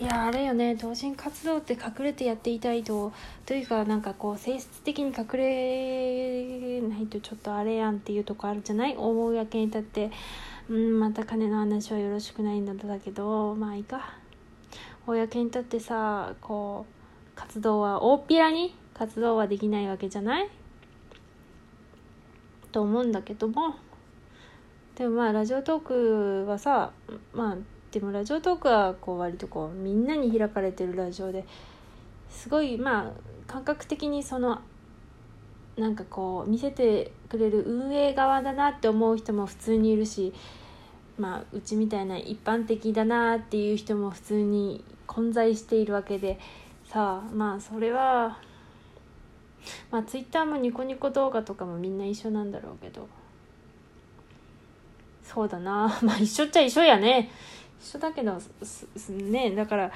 いやあれよね、同人活動って隠れてやっていたいというか、なんかこう性質的に隠れないとちょっとあれやんっていうとこあるじゃない。思うやけに立ってまた金の話はよろしくないんだけど、まあいいか。公に立ってさ、こう活動は大っぴらに活動はできないわけじゃないと思うんだけども、でもまあラジオトークはさ、まあでもラジオトークはこう割とこうみんなに開かれてるラジオで、すごいまあ感覚的にそのなんかこう見せてくれる運営側だなって思う人も普通にいるし、まあうちみたいな一般的だなっていう人も普通に混在しているわけでさあ、まあそれはまあツイッターもニコニコ動画とかもみんな一緒なんだろうけど、そうだな、まあ一緒っちゃ一緒やね。一緒だけどね、だから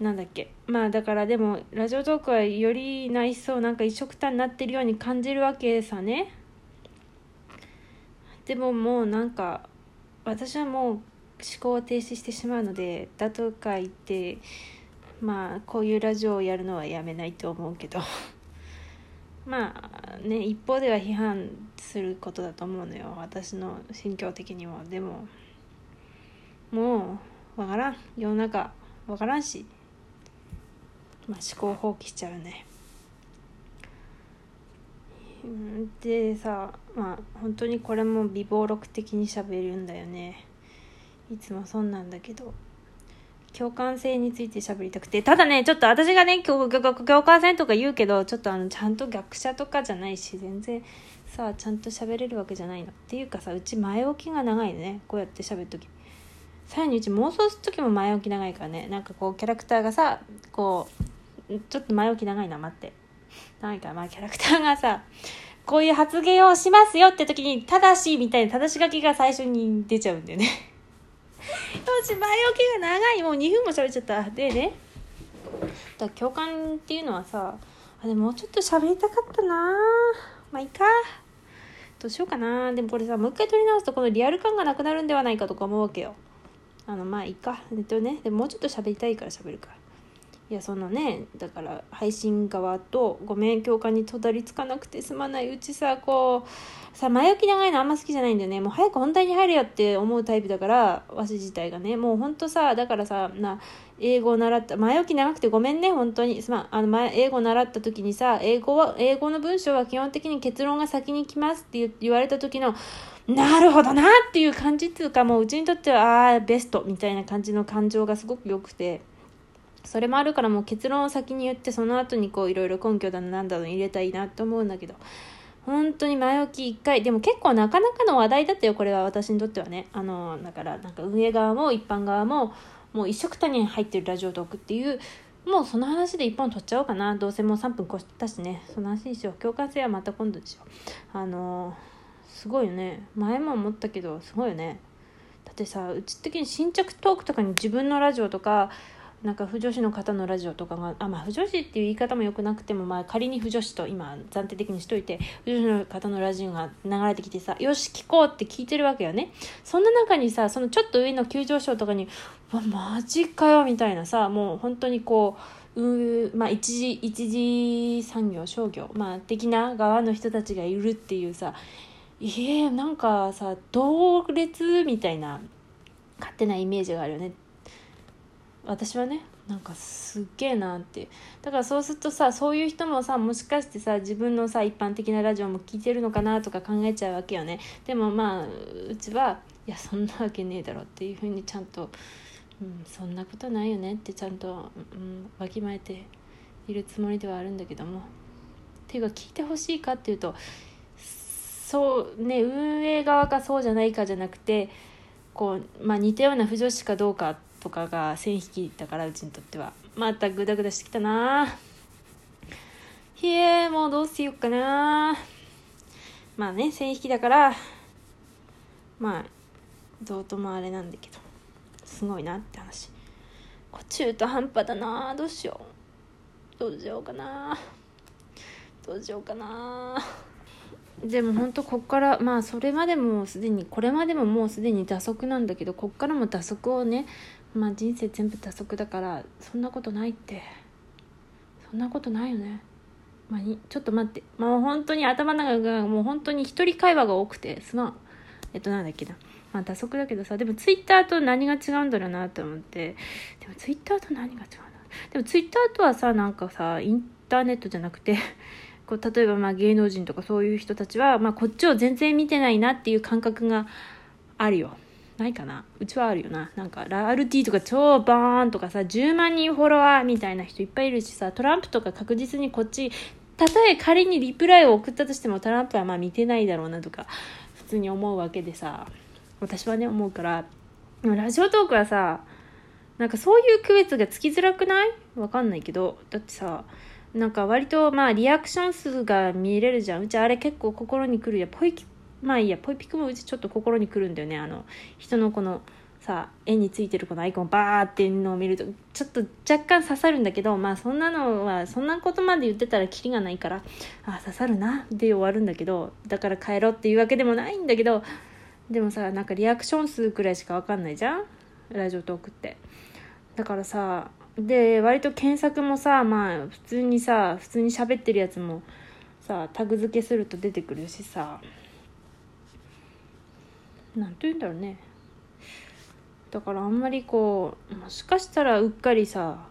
なんだっけ、まあだからでもラジオトークはより内装なんか一緒くたになってるように感じるわけさね。でももうなんか私はもう思考を停止してしまうので、だとか言ってまあこういうラジオをやるのはやめないと思うけどまあね、一方では批判することだと思うのよ、私の心境的には。でももうわからん、世の中わからんし、まあ、思考放棄しちゃうね。でさ、まあ本当にこれも微暴録的に喋るんだよね、いつもそんなんだけど、共感性について喋りたくて。ただね、ちょっと私がね共感性とか言うけど、ちょっとちゃんと学者とかじゃないし、全然さちゃんと喋れるわけじゃないのっていうかさ、うち前置きが長いね、こうやって喋るとき。さらにうち妄想するときも前置き長いからね、なんかこうキャラクターがさ、こうちょっと前置き長いな、待って長いから、まあキャラクターがさこういう発言をしますよって時にただしみたいなただし書きが最初に出ちゃうんだよねうち前置きが長い、もう2分も喋っちゃった。でね、だから共感っていうのはさ、あれもうちょっと喋りたかったな、まあいいか、どうしようかな。でもこれさ、もう一回撮り直すとこのリアル感がなくなるんではないかとか思うわけよ。まあいいか、でもうちょっと喋りたいから喋るから。いやそのね、だから配信側とごめん共感にとだりつかなくてすまない。うちさこうさ前置き長いのあんま好きじゃないんだよね。もう早く本題に入るよって思うタイプだから、わし自体がね、もうほんとさ、だからさ英語を習った、前置き長くてごめんね本当に、英語習った時にさ、英語の文章は基本的に結論が先に来ますって言われた時のなるほどなっていう感じっていうか、もううちにとってはあーベストみたいな感じの感情がすごく良くて、それもあるからもう結論を先に言って、その後にこういろいろ根拠だなんだの入れたいなと思うんだけど、本当に前置き一回でも結構なかなかの話題だったよこれは、私にとってはね。だからなんか運営側も一般側ももう一緒くたに入ってるラジオトークっていう、もうその話で一本取っちゃおうかな。どうせもう3分越したしね、その話にしよう。共感性はまた今度でしょ。すごいよね、前も思ったけどすごいよね。だってさ、うち的に新着トークとかに自分のラジオとかなんか不女子の方のラジオとかが、まあ不女子っていう言い方もよくなくても、まあ仮に不女子と今暫定的にしといて、不女子の方のラジオが流れてきてさ、よし聞こうって聞いてるわけよね。そんな中にさ、そのちょっと上の急上昇とかに、わマジかよみたいなさ、もう本当にこう、まあ一次産業商業、まあ的な側の人たちがいるっていうさ、なんかさ同列みたいな勝手なイメージがあるよね。私はね、なんかすっげえなって。だからそうするとさ、そういう人もさ、もしかしてさ自分のさ一般的なラジオも聞いてるのかなとか考えちゃうわけよね。でもまあうちはいやそんなわけねえだろっていうふうにちゃんと、そんなことないよねってちゃんと、わきまえているつもりではあるんだけども、っていうか聞いてほしいかっていうと、そうね、運営側かそうじゃないかじゃなくて、こうまあ似たような不女子かどうかとかが線引きだから、うちにとっては。またグダグダしてきたな。もうどうしようかな。まあね、線引きだからまあどうともあれなんだけど、すごいなって話。中途半端だな。どうしようかな。でも本当こっからまあそれまでもすでにこれまでももうすでに蛇足なんだけど、こっからも蛇足をねまあ人生全部打足だからそんなことないって、そんなことないよね。まあ、ちょっと待って、もう本当に頭の中がもう本当に一人会話が多くて、すまん、なんだっけな、まあ打足だけどさ、でもツイッターと何が違うんだろうなと思って、でもツイッターと何が違うんだろう、でもツイッターとはさ、なんかさ、インターネットじゃなくてこう例えばまあ芸能人とかそういう人たちは、まあ、こっちを全然見てないなっていう感覚があるよ。ないかな、うちはあるよな。なんかラルティとか超バーンとかさ、10万人フォロワーみたいな人いっぱいいるしさ、トランプとか確実にこっち、たとえ仮にリプライを送ったとしてもトランプはまあ見てないだろうなとか普通に思うわけでさ、私はね思うから。でもラジオトークはさ、なんかそういう区別がつきづらくない？わかんないけど、だってさ、なんか割とまあリアクション数が見れるじゃん。うちあれ結構心にくるや、ポイキ、まあいいや、ポイピクもうちちょっと心にくるんだよね。あの人のこのさ、絵についてるこのアイコンバーっていうのを見るとちょっと若干刺さるんだけど、まあそんなのはそんなことまで言ってたらキリがないから、あ、刺さるなで終わるんだけど、だから帰ろうっていうわけでもないんだけど、でもさ、なんかリアクション数くらいしか分かんないじゃん、ラジオトークって。だからさ、で割と検索もさ、まあ普通に喋ってるやつもさ、タグ付けすると出てくるしさ、なんていうんだろうね。だからあんまりこう、もしかしたらうっかりさ、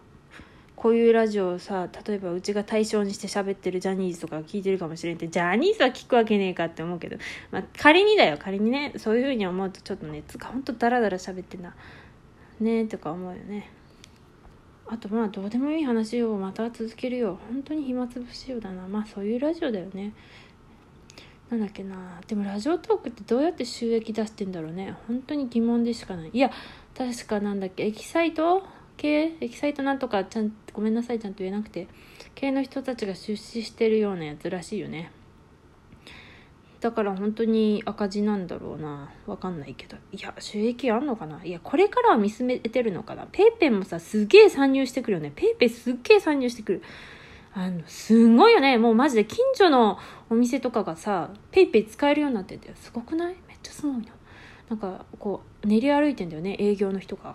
こういうラジオをさ、例えばうちが対象にして喋ってるジャニーズとか聞いてるかもしれんって、ジャニーズは聞くわけねえかって思うけど、まあ仮にだよ、仮にね、そういう風に思うとちょっとね、ほんとダラダラ喋ってんなねえとか思うよね。あとまあどうでもいい話をまた続けるよ。本当に暇つぶしようだな。まあそういうラジオだよね。なんだっけな。でもラジオトークってどうやって収益出してんだろうね。本当に疑問でしかない。いや、確かなんだっけ、エキサイトなんとか、ちゃん、ごめんなさい、ちゃんと言えなくて、系の人たちが出資してるようなやつらしいよね。だから本当に赤字なんだろうな。わかんないけど。いや、収益あんのかな。いや、これからは見つめてるのかな。PayPayもさ、すげえ参入してくるよね。PayPayすっげえ参入してくる。すごいよね。もうマジで近所のお店とかがさ、PayPay使えるようになってて、すごくない？めっちゃすごいな。なんかこう、練り歩いてんだよね、営業の人が。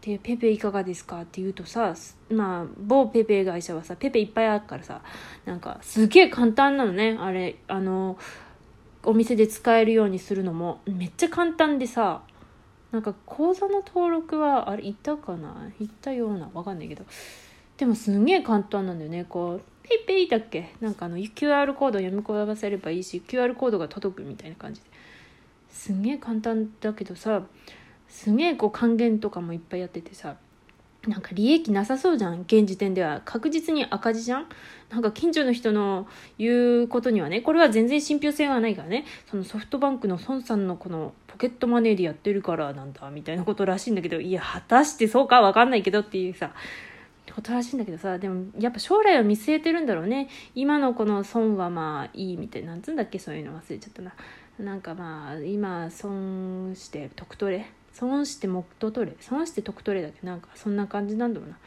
で、PayPayいかがですかって言うとさ、まあ、某PayPay会社はさ、PayPayいっぱいあるからさ、なんかすげえ簡単なのね。あれ、お店で使えるようにするのもめっちゃ簡単でさ、なんか口座の登録はあれ行ったような、わかんないけど、でもすげえ簡単なんだよね。こうペイペイだっけ、なんかQR コードを読み込ませればいいし、 QR コードが届くみたいな感じで、すげえ簡単だけどさ、すげえこう還元とかもいっぱいやっててさ、なんか利益なさそうじゃん、現時点では。確実に赤字じゃん。なんか近所の人の言うことにはね、これは全然信憑性はないからね、そのソフトバンクの孫さんのこのポケットマネーでやってるからなんだみたいなことらしいんだけど、いや果たしてそうかわかんないけどっていうさことらしいんだけどさ、でもやっぱ将来を見据えてるんだろうね。今のこの孫はまあいいみたいな、なんつうんだっけ、そういうの忘れちゃったな。なんかまあ今損して得取れ、損して元取れ、損して得取れだけど、なんかそんな感じなんだろうな。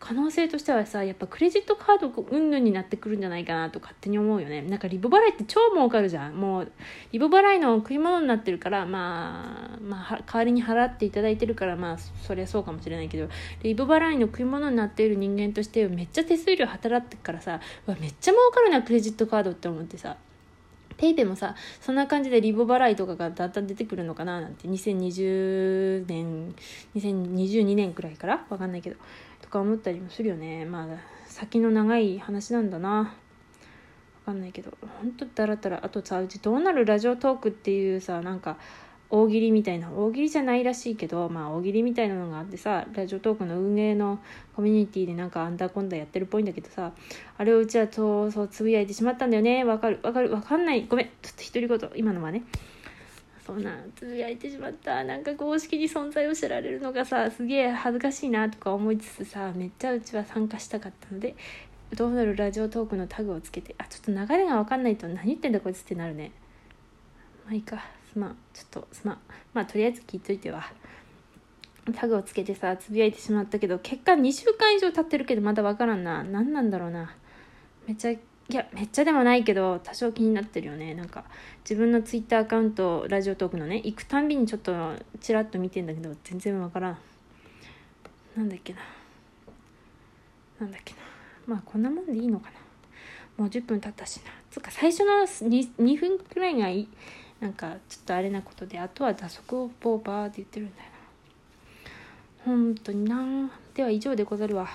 可能性としてはさ、やっぱクレジットカード云々になってくるんじゃないかなと勝手に思うよね。なんかリボ払いって超儲かるじゃん。もうリボ払いの食い物になってるから、まあ代わりに払っていただいてるから、まあそりゃそうかもしれないけど、リボ払いの食い物になっている人間としてめっちゃ手数料働ってからさ、うわめっちゃ儲かるなクレジットカードって思ってさ、ペイペイもさ、そんな感じでリボ払いとかがだんだん出てくるのかななんて、2022年くらいからわかんないけどとか思ったりもするよね。まあ先の長い話なんだな、わかんないけど、ほんとだらだら。あとさ、うちどうなるラジオトークっていうさ、なんか大喜利みたいな、大喜利じゃないらしいけど、まあ大喜利みたいなのがあってさ、ラジオトークの運営のコミュニティでなんかアンダーコンダーやってるっぽいんだけどさ、あれをうちはそうつぶやいてしまったんだよね。わかるわかんない、ごめん、ちょっと独り言、今のはね、そんなつぶやいてしまった。なんか公式に存在を知られるのがさ、すげえ恥ずかしいなとか思いつつさ、めっちゃうちは参加したかったので、どうなるラジオトークのタグをつけて、あ、ちょっと流れがわかんないと何言ってんだこいつってなるね。まあいいか、まあとりあえず聞いといては。タグをつけてさ、つぶやいてしまったけど、結果2週間以上経ってるけどまだわからんな。何なんだろうな。めっちゃでもないけど多少気になってるよね。なんか自分のツイッターアカウント、ラジオトークのね、行くたんびにちょっとチラッと見てんだけど全然わからん。なんだっけな、まあこんなもんでいいのかな。もう10分経ったしな。つか最初の 2分くらいがなんかちょっとあれなことで、あとは打足をボーバーって言ってるんだよな、本当にな。では以上でござるわ。